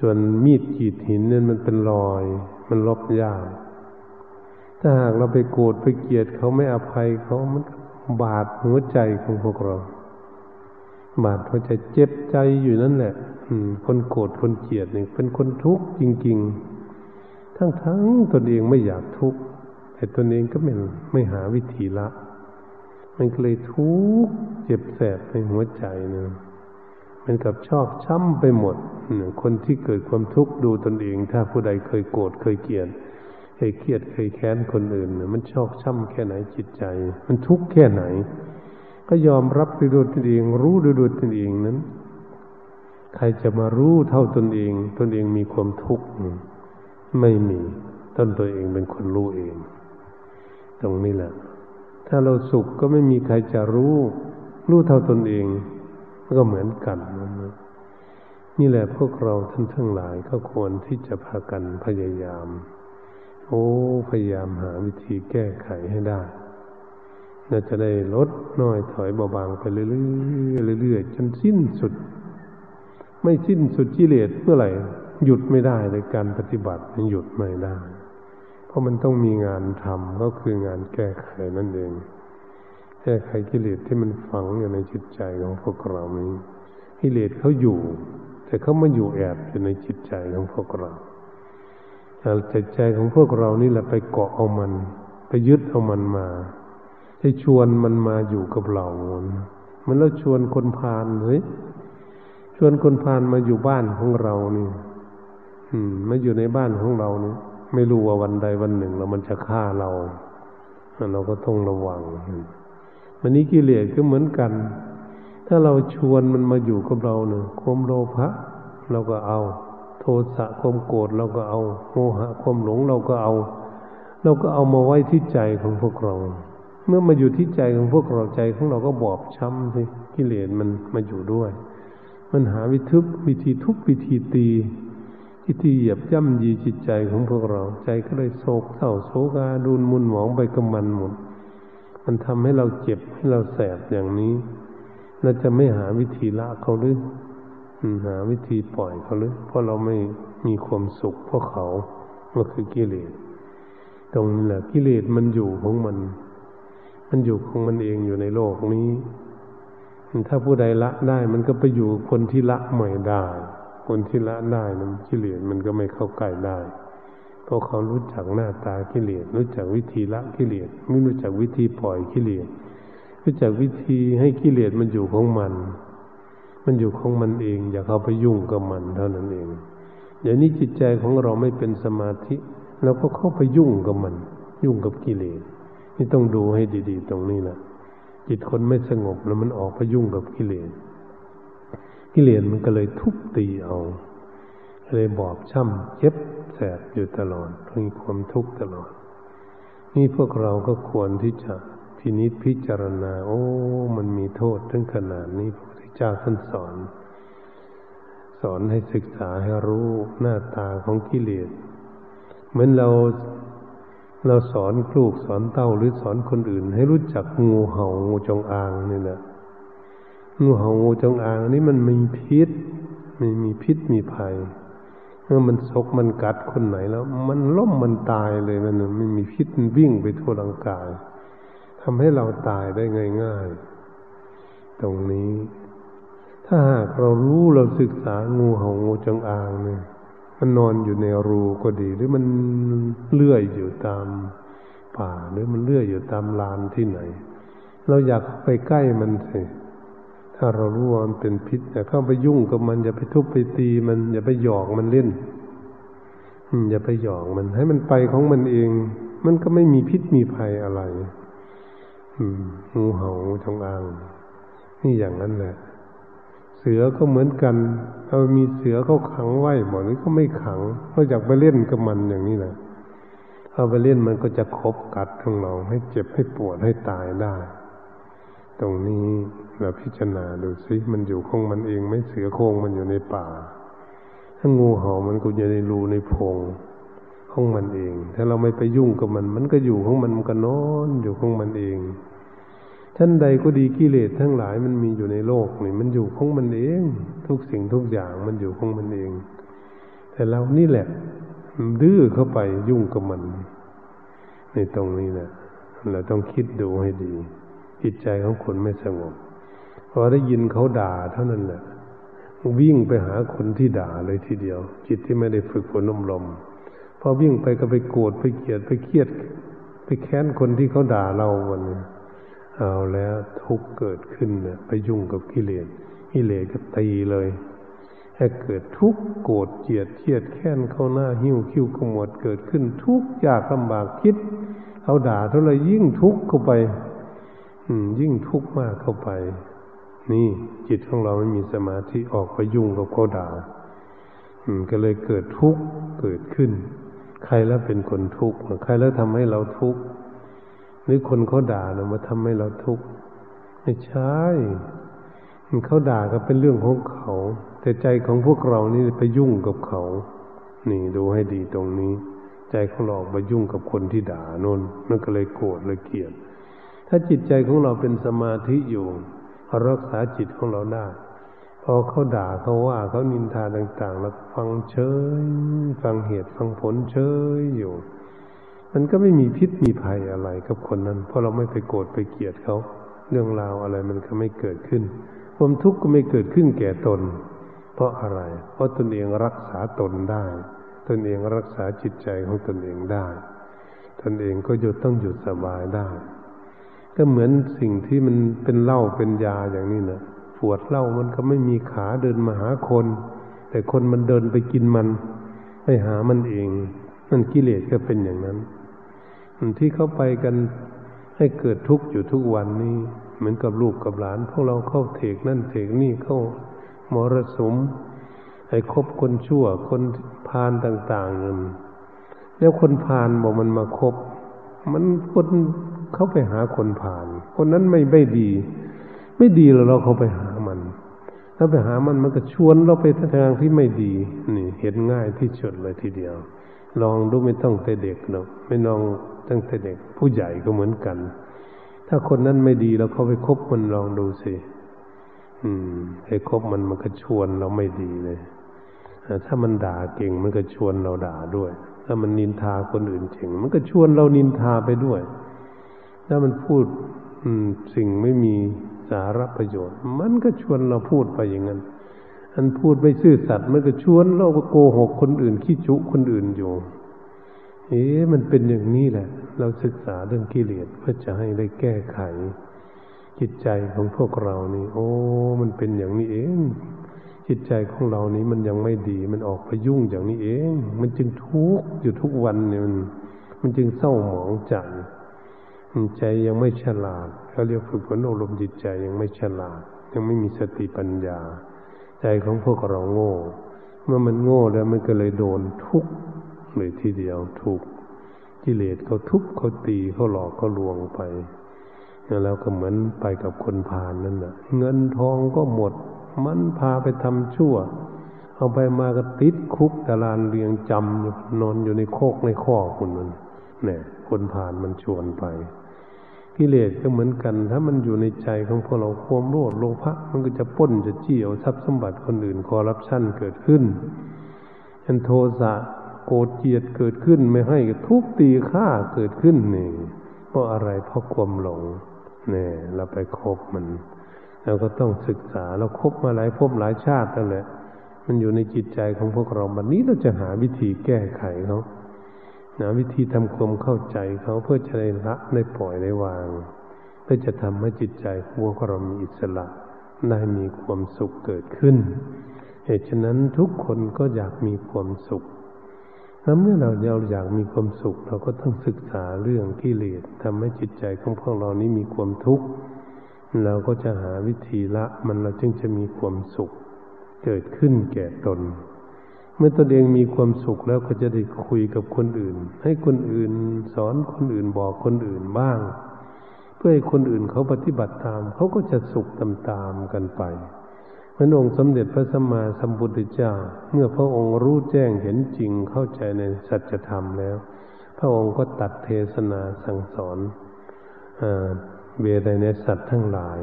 ส่วนมีดขีดหินเนี่ยมันเป็นรอยมันลบยากถ้าหากเราไปโกรธไปเกลียดเขาไม่อภัยเขามันบาดหัวใจของพวกเราบาดหัวใจเจ็บใจอยู่นั่นแหละคนโกรธคนเกลียดเนี่ยเป็นคนทุกข์จริงๆทั้งๆตนเองไม่อยากทุกข์แต่ตนเองก็ไม่หาวิธีละมันก็เลยทุกข์เจ็บแสบในหัวใจเนี่ยมันกับชอบช้ำไปหมดคนที่เกิดความทุกข์ดูตนเองถ้าผู้ใดเคยโกรธเคยเกลียดเคยเครียดเคยแค้นคนอื่นมันชอบช้ำแค่ไหนจิตใจมันทุกข์แค่ไหนก็ยอมรับดูตนเองรู้ดูตนเองนั้นใครจะมารู้เท่าตนเองตนเองมีความทุกข์ไม่มีตัวเองเป็นคนรู้เองตรงนี้แหละถ้าเราสุขก็ไม่มีใครจะรู้เท่าตนเองก็เหมือนกันนี่แหละพวกเราท่านทั้งหลายก็ควรที่จะพากันพยายามพยายามหาวิธีแก้ไขให้ได้น่าจะได้ลดน้อยถอยเบาบางไปเรื่อยๆจนสิ้นสุดไม่สิ้นสุดกิเลสเมื่อไหร่หยุดไม่ได้ในการปฏิบัติมันหยุดไม่ได้เพราะมันต้องมีงานทำก็คืองานแก้ไขนั่นเองแก้ไขกิเลสที่มันฝังอยู่ในจิตใจของพวกเรานี้กิเลสเขาอยู่แต่เขามาอยู่แอบอยู่ในจิตใจของพวกเราจิตใจของพวกเรานี่แหละไปเกาะเอามันไปยึดเอามันมาให้ชวนมันมาอยู่กับเรามันแล้วชวนคนพาลชวนคนพาลมาอยู่บ้านของเรานี่มาอยู่ในบ้านของเรานี่ไม่รู้ว่าวันใดวันหนึ่งแล้วมันจะฆ่าเราเราก็ต้องระวังวันนี้กิเลสก็เหมือนกันถ้าเราชวนมันมาอยู่กับเราเนี่ยความโลภะเราก็เอาโทสะความโกรธเราก็เอาโมหะความหลงเราก็เอามาไว้ที่ใจของพวกเราเมื่อมาอยู่ที่ใจของพวกเราใจของเราก็บอบช้ำสิกิเลสมันมาอยู่ด้วยมันหาวิธีทุบวิธีตีวิธีเหยียบย่ำยีจิตใจของพวกเราใจก็เลยโศกเศร้าโศกาดูนมุนหมองไปกับมันหมดมันทำให้เราเจ็บให้เราแสบอย่างนี้เราจะไม่หาวิธีละเขาหรือหาวิธีปล่อยเขาหรือเพราะเราไม่มีความสุขเพราะเขาก็คือกิเลสตรงนี้แหละกิเลสมันอยู่ของมันอยู่ของมันเองอยู่ในโลกนี้ถ้าผู้ใดละได้มันก็ไปอยู่คนที่ละไม่ได้คนที่ละได้นั้นกิเลสมันก็ไม่เข้าใกล้ได้เพราะเขารู้จักหน้าตากิเลสรู้จักวิธีละกิเลสไม่รู้จักวิธีปล่อยกิเลสรู้จักวิธีให้กิเลสมันอยู่ของมันอยู่ของมันเองอย่าเข้าไปยุ่งกับมันเท่านั้นเองเดี๋ยวนี้จิตใจของเราไม่เป็นสมาธิเราก็เข้าไปยุ่งกับมันยุ่งกับกิเลสนี่ต้องดูให้ดีๆตรงนี้แหละจิตคนไม่สงบแล้วมันออกไปยุ่งกับกิเลสมันก็เลยทุบตีเอาเลยบอบช้ำเจ็บแสบอยู่ตลอดมีความทุกข์ตลอดนี่พวกเราก็ควรที่จะพินิจพิจารณามันมีโทษถึงขนาดนี้พระพุทธเจ้าท่านสอนให้ศึกษาให้รู้หน้าตาของกิเลสเหมือนเราสอนลูกสอนเต้าหรือสอนคนอื่นให้รู้จักงูเห่างูจงอางนี่แหละงูเห่างูจงอางนี่มันมีพิษมีภัยเมื่อมันซกมันกัดคนไหนแล้วมันล้มมันตายเลยมันไม่มีพิษมันวิ่งไปทั่วร่างกายทำให้เราตายได้ง่ายๆตรงนี้ถ้าหากเรารู้เราศึกษางูเห่างูจงอางเนี่ยมันนอนอยู่ในรูก็ดีหรือมันเลื่อยอยู่ตาม ป่าหรือมันเลื่อยอยู่ตามลานที่ไหนเราอยากไปใกล้มันสิถ้าเรารู้ว่ามันเป็นพิษอย่าเข้าไปยุ่งกับมันอย่าไปทุบไปตีมันอย่าไปหยอกมันเล่นอย่าไปหยอกมันให้มันไปของมันเองมันก็ไม่มีพิษมีภัยอะไรงูเห่าจงอางนี่อย่างนั้นแหละเสือก็เหมือนกันเอามีเสือเขาขังไว้หมดนี่ก็ไม่ขังนอกจากไปเล่นกับมันอย่างนี้แหละเอาไปเล่นมันก็จะคบกัดของเราให้เจ็บให้ปวดให้ตายได้ตรงนี้เราพิจารณาดูสิมันอยู่ของมันเองไม่เสือโครงมันอยู่ในป่าถ้างูเห่ามันก็อยู่ในรูในโพรงของมันเองถ้าเราไม่ไปยุ่งกับมันมันก็อยู่ของมันมันก็นอนอยู่ของมันเองท่านใดก็ดีกิเลสทั้งหลายมันมีอยู่ในโลกนี่มันอยู่ของมันเองทุกสิ่งทุกอย่างมันอยู่ของมันเองแต่เรานี่แหละดื้อเข้าไปยุ่งกับมันในตรงนี้แหละเราต้องคิดดูให้ดีจิตใจของคนไม่สงบพอได้ยินเขาด่าเท่านั้นแหละวิ่งไปหาคนที่ด่าเลยทีเดียวจิตที่ไม่ได้ฝึกฝนอบรมพอวิ่งไปก็ไปโกรธไปเกลียดไปเครียดไปแค้นคนที่เขาด่าเราวันนี้เอาแล้วทุกข์เกิดขึ้นเนี่ยไปยุ่งกับกิเลสกิเลสก็ตีเลยให้เกิดทุกข์โกรธเกลียดเครียดแค้นเข้าหน้าหิ้วคิ้วขมวดเกิดขึ้นทุกข์ยากลำบากคิดเอาด่าเท่าไรยิ่งทุกข์เข้าไปยิ่งทุกข์มากเข้าไปนี่จิตของเราไม่มีสมาธิออกไปยุ่งกับเขาด่าก็เลยเกิดทุกข์เกิดขึ้นใครแล้วเป็นคนทุกข์ใครแล้วทำให้เราทุกข์หรือคนเขาด่าเรามาทำให้เราทุกข์ไม่ใช่เขาด่าก็เป็นเรื่องของเขาแต่ใจของพวกเรานี่ไปยุ่งกับเขานี่ดูให้ดีตรงนี้ใจของเราไปยุ่งกับคนที่ด่านู่นมันก็เลยโกรธเลยเกลียดถ้าจิตใจของเราเป็นสมาธิอยู่รักษาจิตของเราได้พอเขาด่าเขาว่าเขานินทาต่างๆแล้วฟังเฉยฟังเหตุฟังผลเฉยอยู่มันก็ไม่มีพิษมีภัยอะไรกับคนนั้นเพราะเราไม่ไปโกรธไปเกลียดเขาเรื่องราวอะไรมันก็ไม่เกิดขึ้นความทุกข์ก็ไม่เกิดขึ้นแก่ตนเพราะอะไรเพราะตนเองรักษาตนได้ตนเองรักษาจิตใจของตนเองได้ตนเองก็ต้องหยุดสบายได้ก็เหมือนสิ่งที่มันเป็นเหล้าเป็นยาอย่างนี้นะปวดเหล้ามันก็ไม่มีขาเดินมาหาคนแต่คนมันเดินไปกินมันไปหามันเองนั่นกิเลสก็เป็นอย่างนั้นที่เข้าไปกันให้เกิดทุกข์อยู่ทุกวันนี้เหมือนกับลูกกับหลานพวกเราเข้าเถกนั่นเถกนี่เข้ามรสุมไอ้คบคนชั่วคนพาลต่างๆนั่นแล้วคนพาลบอกมันมาคบมันคนเขาไปหาคนพาลคนนั้นไม่ดีไม่ดีแล้วเราเขาไปหามันถ้าไปหามันก็ชวนเราไปทางที่ไม่ดีนี่เห็นง่ายที่สุดเลยทีเดียวลองดูไม่ต้องแต่เด็กหรอกไม่ลองตั้งแต่เด็กผู้ใหญ่ก็เหมือนกันถ้าคนนั้นไม่ดีแล้วเขาไปคบมันลองดูสิไอ้คบมันก็ชวนเราไม่ดีเลยถ้ามันด่าเก่งมันก็ชวนเราด่าด้วยถ้ามันนินทาคนอื่นเก่งมันก็ชวนเรานินทาไปด้วยถ้ามันพูดสิ่งไม่มีสาระประโยชน์มันก็ชวนเราพูดไปอย่างนั้นอันพูดไม่ซื่อสัตย์มันก็ชวนเราโกหกคนอื่นขี้จุคนอื่นอยู่มันเป็นอย่างนี้แหละเราศึกษาเรื่องกิเลสเพื่อจะให้ได้แก้ไขจิตใจของพวกเรานี่โอ้มันเป็นอย่างนี้เองจิตใจของเรานี้มันยังไม่ดีมันออกไปยุ่งอย่างนี้เองมันจึงทุกข์อยู่ทุกวันเนี่ยมันจึงเศร้าหมองใจยังไม่ฉลาดเขาเรียกฝึกฝนอบรมจิตใจยังไม่ฉลาดยังไม่มีสติปัญญาใจของพวกเราโง่เมื่อมันโง่แล้วมันก็เลยโดนทุกข์เลยทีเดียวถูกกิเลสเขาทุบเขาตีเขาหลอกเขาลวงไปแล้วก็เหมือนไปกับคนพาลนั่นน่ะเงินทองก็หมดมันพาไปทำชั่วเอาไปมาก็ติดคุกตารางเรียงจำนอนอยู่ในโคกในข้อคนนั้นเนี่ยคนพาลมันชวนไปกิเลสก็เหมือนกันถ้ามันอยู่ในใจของพวกเราความโลภโลภะมันก็จะปล้นจะจี้เอาทรัพย์สมบัติคนอื่นคอร์รัปชันเกิดขึ้นอันโทสะโกรธเกลียดเกิดขึ้นไม่ให้ก็ทุบตีฆ่าเกิดขึ้นนี่เพราะอะไรเพราะความหลงนี่เราไปคบมันเราก็ต้องศึกษาเราคบมาหลายภพหลายชาติแล้วแหละมันอยู่ในจิตใจของพวกเราบัดนี้เราจะหาวิธีแก้ไขเขา นะวิธีทำความเข้าใจเขาเพื่อจะได้ละได้ปล่อยได้วางเพื่อจะทำให้จิตใจพวกเรามีอิสระได้มีความสุขเกิดขึ้นเหตุฉะนั้นทุกคนก็อยากมีความสุขแล้วเมื่อเราอยากมีความสุขเราก็ต้องศึกษาเรื่องกิเลสทำให้จิตใจของพวกเรานี้มีความทุกข์เราก็จะหาวิธีละมันเราจึงจะมีความสุขเกิดขึ้นแก่ตนเมื่อตนเองมีความสุขแล้วก็จะได้คุยกับคนอื่นให้คนอื่นสอนคนอื่นบอกคนอื่นบ้างเพื่อให้คนอื่นเขาปฏิบัติตามเขาก็จะสุขตามๆกันไปพระองค์สมเด็จพระสัมมาสัมพุทธเจ้าเมื่อพระองค์รู้แจ้งเห็นจริงเข้าใจในสัจธรรมแล้วพระองค์ก็ตัดเทศนาสั่งสอนเวไดเนสัตว์ทั้งหลาย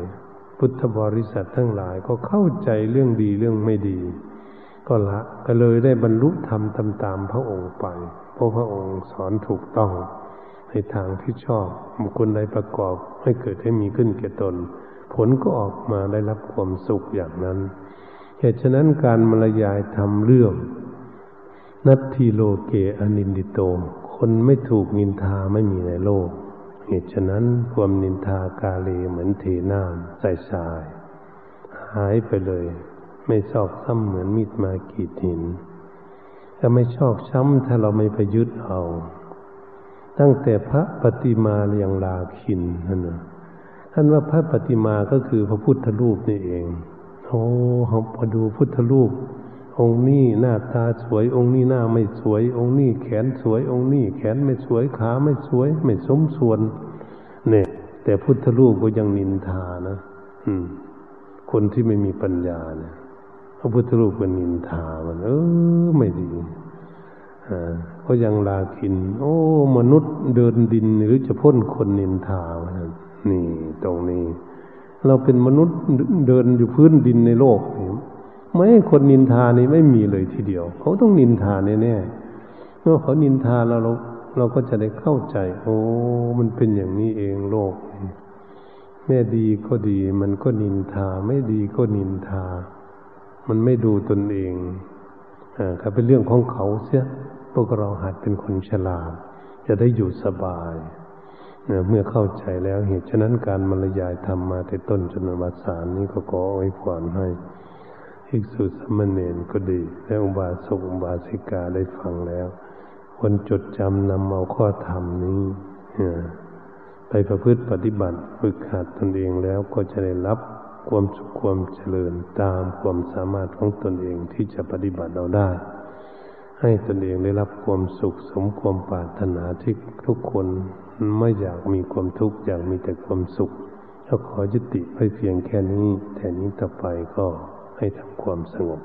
พุทธบริษัททั้งหลายก็เข้าใจเรื่องดีเรื่องไม่ดีก็ละก็เลยได้บรรลุธรรมตามพระองค์ไปเพราะพระองค์สอนถูกต้องในทางที่ชอบบุคคลใดประกอบให้เกิดให้มีขึ้นแก่ตนผลก็ออกมาได้รับความสุขอย่างนั้นเหตุฉะนั้นการบรรยายธรรมเรื่องนัตถิโลเกอนินดิโตคนไม่ถูกนินทาไม่มีในโลกเหตุฉะนั้นความนินทากาเลเหมือนเทน้ำใส่ทรายหายไปเลยไม่ซอกซ้ำเหมือนมีดมากรีดหินจะไม่ชอกช้ำถ้าเราไม่ไปยึดเอาตั้งแต่พระปฏิมาอย่างลาคินท่านว่าพระปฏิมาก็คือพระพุทธรูปนี่เองโอ้เรามาดูพุทธรูปองค์นี้หน้าตาสวยองค์นี้หน้าไม่สวยองค์นี้แขนสวยองค์นี้แขนไม่สวยขาไม่สวยไม่สมส่วนเนี่ยแต่พุทธรูปก็ยังนินทานะคนที่ไม่มีปัญญาเนี่ยพระพุทธรูปก็นินทามันไม่ดีก็ยังลากินโอ้มนุษย์เดินดินหรือจะพ้นคนนินทามันนี่ตรงนี้เราเป็นมนุษย์เดินอยู่พื้นดินในโลกไม่คนนินทานี่ไม่มีเลยทีเดียวเขาต้องนินทาแน่ๆเมื่อเขานินทาเราก็จะได้เข้าใจโอ้มันเป็นอย่างนี้เองโลกแม่ดีก็ดีมันก็นินทาไม่ดีก็นินทามันไม่ดูตนเองก็เป็นเรื่องของเขาเสียพวกเราหัดเป็นคนฉลาดจะได้อยู่สบายเมื่อเข้าใจแล้วเหตุฉะนั้นการบรรยายธรรมมาแต่ต้นจนถึงบัดสารนี้ก็ขออวยพรให้ภิกษุสามเณรก็ดีและอุบาสกอุบาสิกาได้ฟังแล้วคนจดจำนำเอาข้อธรรมนี้ไปประพฤติปฏิบัติฝึกหัดตนเองแล้วก็จะได้รับความสุขความเจริญตามความสามารถของตนเองที่จะปฏิบัติเราได้ให้ตนเองได้รับความสุขสมความปรารถนาที่ทุกคนไม่อยากมีความทุกข์อยากมีแต่ความสุขก็ขอยุติไว้เพียงแค่นี้แต่นี้ต่อไปก็ให้ทำความสงบ